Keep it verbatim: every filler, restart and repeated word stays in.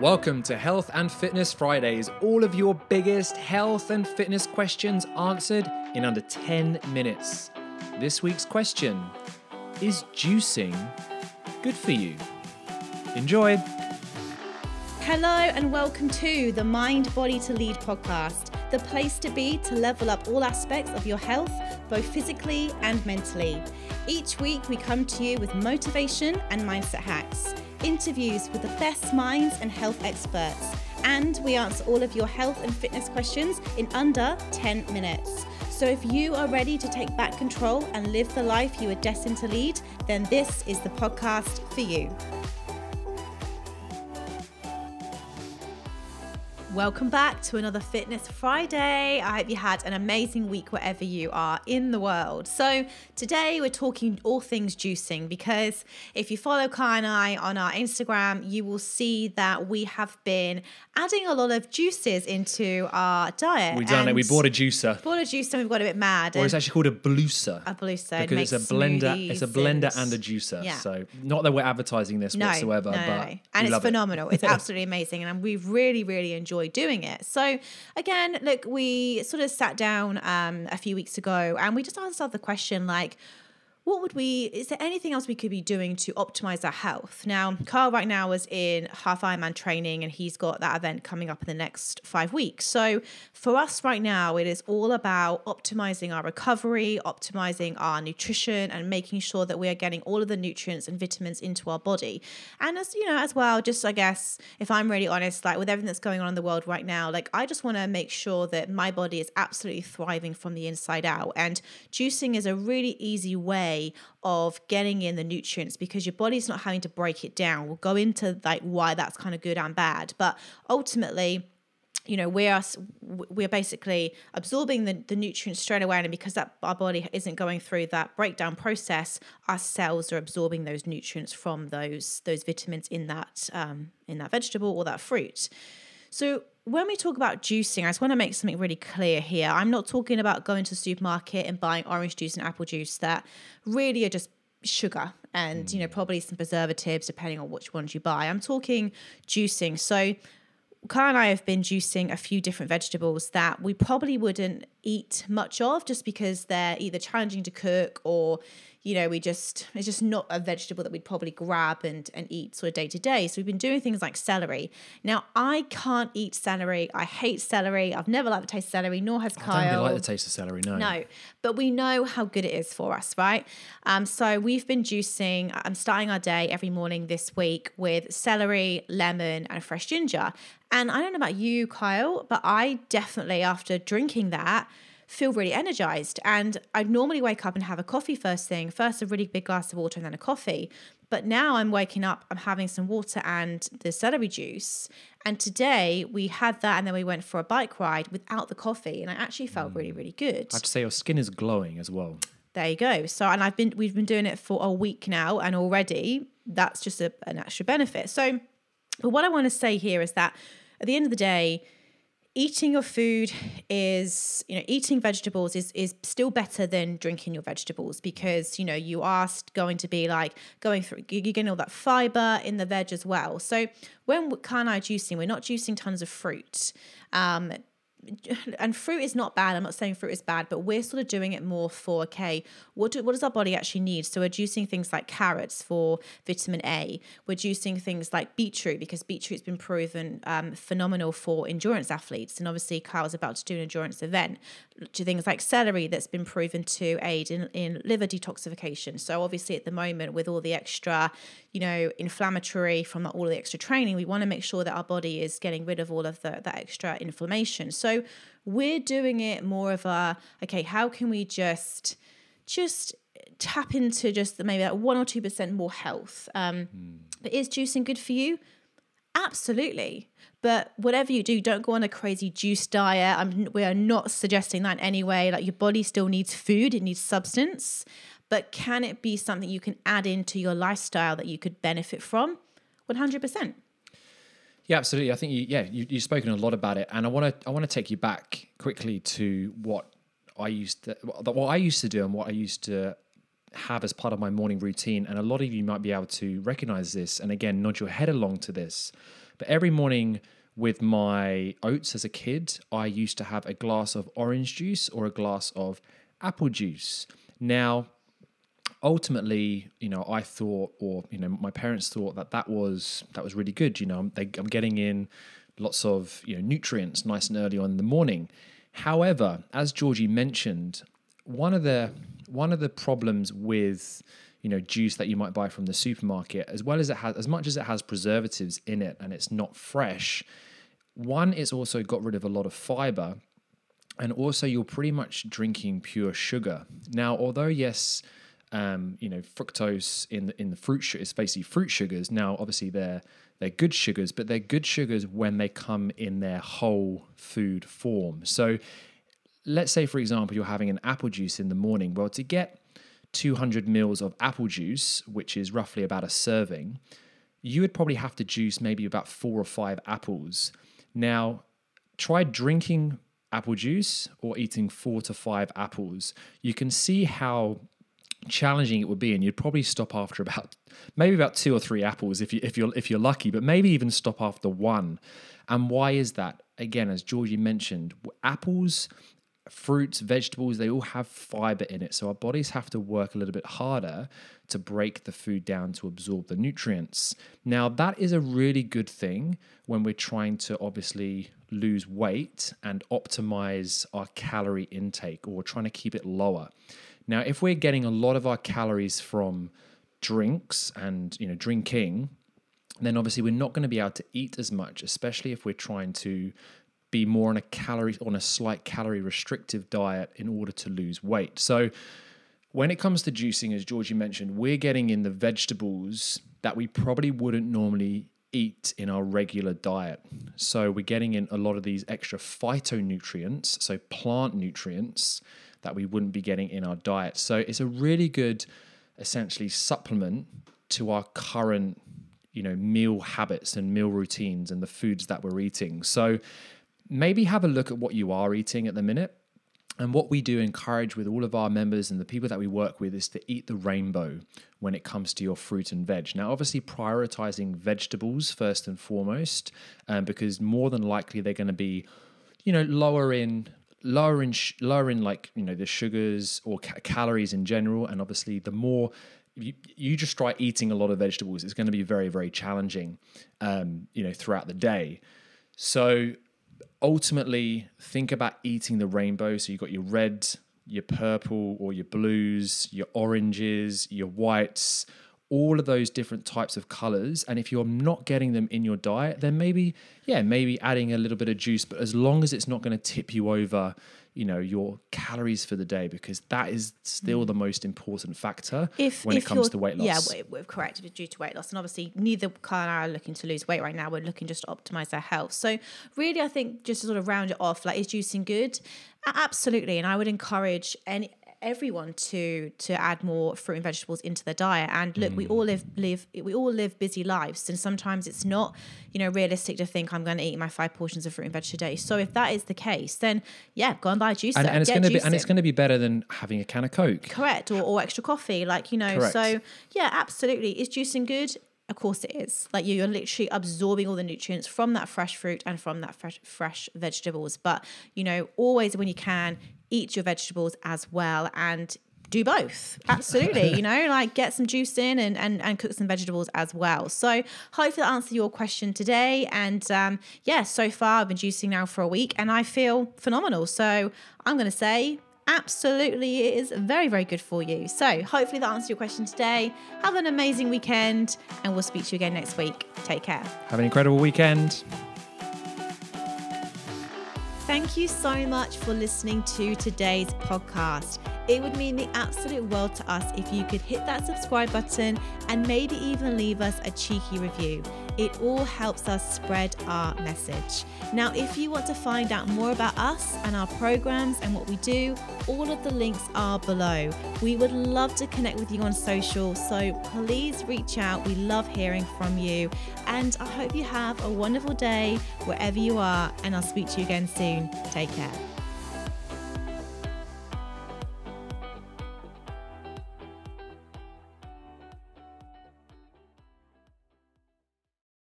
Welcome to Health and Fitness Fridays. All of your biggest health and fitness questions answered in under ten minutes. This week's question, is juicing good for you? Enjoy. Hello and welcome to the Mind, Body to Lead podcast, the place to be to level up all aspects of your health, both physically and mentally. Each week we come to you with motivation and mindset hacks, interviews with the best minds and health experts, and we answer all of your health and fitness questions in under ten minutes. So if you are ready to take back control and live the life you are destined to lead, then this is the podcast for you. Welcome back to another Fitness Friday. I hope you had an amazing week wherever you are in the world. So today we're talking all things juicing, because if you follow Kai and I on our Instagram, you will see that we have been adding a lot of juices into our diet. We've done it. We bought a juicer. Bought a juicer and we've got a bit mad. Or it's actually called a blucer. A blucer. Because it it's a blender. It's a blender and, and a juicer. Yeah. So not that we're advertising this no, whatsoever. No, but no. And it's phenomenal. It. It's absolutely amazing. And we've really, really enjoyed doing it. So again, look, we sort of sat down um, a few weeks ago and we just asked ourselves the question, like, what would we, is there anything else we could be doing to optimize our health? Now, Kyle right now is in half Ironman training and he's got that event coming up in the next five weeks. So for us right now, it is all about optimizing our recovery, optimizing our nutrition, and making sure that we are getting all of the nutrients and vitamins into our body. And as you know, as well, just, I guess, if I'm really honest, like with everything that's going on in the world right now, like I just want to make sure that my body is absolutely thriving from the inside out. And juicing is a really easy way of getting in the nutrients, because your body's not having to break it down. We'll go into like why that's kind of good and bad, but ultimately, you know, we are we're basically absorbing the, the nutrients straight away, and because that our body isn't going through that breakdown process, our cells are absorbing those nutrients from those those vitamins in that um, in that vegetable or that fruit. So when we talk about juicing, I just want to make something really clear here. I'm not talking about going to the supermarket and buying orange juice and apple juice that really are just sugar and, mm. you know, probably some preservatives depending on which ones you buy. I'm talking juicing. So Kai and I have been juicing a few different vegetables that we probably wouldn't eat much of, just because they're either challenging to cook or, you know, we just, it's just not a vegetable that we'd probably grab and, and eat sort of day to day. So we've been doing things like celery. Now, I can't eat celery. I hate celery. I've never liked the taste of celery, nor has Kyle. I don't really like the taste of celery, no. No, but we know how good it is for us, right? Um, so we've been juicing. I'm starting our day every morning this week with celery, lemon, and fresh ginger. And I don't know about you, Kyle, but I definitely, after drinking that, feel really energized. And I'd normally wake up and have a coffee first thing, first a really big glass of water and then a coffee. But now I'm waking up, I'm having some water and the celery juice. And today we had that and then we went for a bike ride without the coffee. And I actually felt mm. really, really good. I have to say your skin is glowing as well. There you go. So, and I've been, we've been doing it for a week now, and already that's just a, an extra benefit. So, but what I want to say here is that at the end of the day, eating your food is, you know, eating vegetables is is still better than drinking your vegetables, because, you know, you are going to be like going through, you're getting all that fiber in the veg as well. So when Kai and I are juicing, we're not juicing tons of fruit. Um, and fruit is not bad. I'm not saying fruit is bad, but we're sort of doing it more for, okay, what do, what does our body actually need? So we're juicing things like carrots for vitamin A. We're juicing things like beetroot, because beetroot's been proven um, phenomenal for endurance athletes. And obviously Kyle's about to do an endurance event. Do things like celery that's been proven to aid in, in liver detoxification. So obviously at the moment with all the extra, you know, inflammatory from all the extra training, we want to make sure that our body is getting rid of all of the, that extra inflammation. So So we're doing it more of a, okay, how can we just just tap into just the, maybe that one or two percent more health? Um, mm. But is juicing good for you? Absolutely. But whatever you do, don't go on a crazy juice diet. I'm, we are not suggesting that in any way. Like, your body still needs food. It needs substance. But can it be something you can add into your lifestyle that you could benefit from? one hundred percent. Yeah, absolutely. I think you, yeah, you, you've spoken a lot about it, and I want to I want to take you back quickly to what I used to what I used to do and what I used to have as part of my morning routine. And a lot of you might be able to recognize this and, again, nod your head along to this. But every morning with my oats as a kid, I used to have a glass of orange juice or a glass of apple juice. Now, ultimately, you know, I thought, or, you know, my parents thought that that was, that was really good. You know, they, I'm getting in lots of, you know, nutrients nice and early on in the morning. However, as Georgie mentioned, one of the one of the problems with, you know, juice that you might buy from the supermarket, as well as it has, as much as it has preservatives in it and it's not fresh, one, it's also got rid of a lot of fiber, and also you're pretty much drinking pure sugar. Now, although yes, um, you know, fructose in the, in the fruit sugar is basically fruit sugars. Now, obviously they're they're good sugars, but they're good sugars when they come in their whole food form. So let's say, for example, you're having an apple juice in the morning. Well, to get two hundred mils of apple juice, which is roughly about a serving, you would probably have to juice maybe about four or five apples. Now, try drinking apple juice or eating four to five apples. You can see how challenging it would be, and you'd probably stop after about maybe about two or three apples if you if you're if you're lucky, but maybe even stop after one. And why is that? Again, as Georgie mentioned, apples, fruits, vegetables, they all have fiber in it. So our bodies have to work a little bit harder to break the food down to absorb the nutrients. Now, that is a really good thing when we're trying to obviously lose weight and optimize our calorie intake, or trying to keep it lower. Now, if we're getting a lot of our calories from drinks and, you know, drinking, then obviously we're not going to be able to eat as much, especially if we're trying to be more on a calorie, on a slight calorie restrictive diet in order to lose weight. So when it comes to juicing, as Georgie mentioned, we're getting in the vegetables that we probably wouldn't normally eat in our regular diet. So we're getting in a lot of these extra phytonutrients, so plant nutrients that we wouldn't be getting in our diet. So it's a really good, essentially, supplement to our current, you know, meal habits and meal routines and the foods that we're eating. So maybe have a look at what you are eating at the minute. And what we do encourage with all of our members and the people that we work with is to eat the rainbow when it comes to your fruit and veg. Now, obviously prioritizing vegetables first and foremost, um, because more than likely they're going to be, you know, lower in, lower in, lower in like, you know, the sugars or ca- calories in general. And obviously the more you, you just try eating a lot of vegetables, it's going to be very, very challenging, um, you know, throughout the day. So ultimately, think about eating the rainbow. So you've got your red, your purple, or your blues, your oranges, your whites, all of those different types of colors. And if you're not getting them in your diet, then maybe, yeah, maybe adding a little bit of juice, but as long as it's not going to tip you over, you know, your calories for the day, because that is still the most important factor if, when if it comes to weight loss. Yeah, we're correct due to weight loss. And obviously neither Kyle and I are looking to lose weight right now. We're looking just to optimize our health. So really, I think just to sort of round it off, like, is juicing good? Absolutely. And I would encourage any everyone to to add more fruit and vegetables into their diet. And look, mm. we all live live we all live busy lives, and sometimes it's not, you know, realistic to think I'm going to eat my five portions of fruit and veg today. So if that is the case, then yeah, go and buy a juicer and, and, and it's going to be and it's going to be better than having a can of Coke, correct, or, or extra coffee, like, you know. Correct. So yeah, absolutely. Is juicing good? Of course it is. Like, you're literally absorbing all the nutrients from that fresh fruit and from that fresh fresh vegetables. But, you know, always when you can, eat your vegetables as well, and do both. Absolutely. You know, like, get some juice in and, and, and cook some vegetables as well. So hopefully that answered your question today. And um, yeah, so far I've been juicing now for a week and I feel phenomenal. So I'm going to say absolutely it is very, very good for you. So hopefully that answered your question today. Have an amazing weekend, and we'll speak to you again next week. Take care. Have an incredible weekend. Thank you so much for listening to today's podcast. It would mean the absolute world to us if you could hit that subscribe button and maybe even leave us a cheeky review. It all helps us spread our message. Now, if you want to find out more about us and our programs and what we do, all of the links are below. We would love to connect with you on social, so please reach out. We love hearing from you. And I hope you have a wonderful day wherever you are, and I'll speak to you again soon. Take care.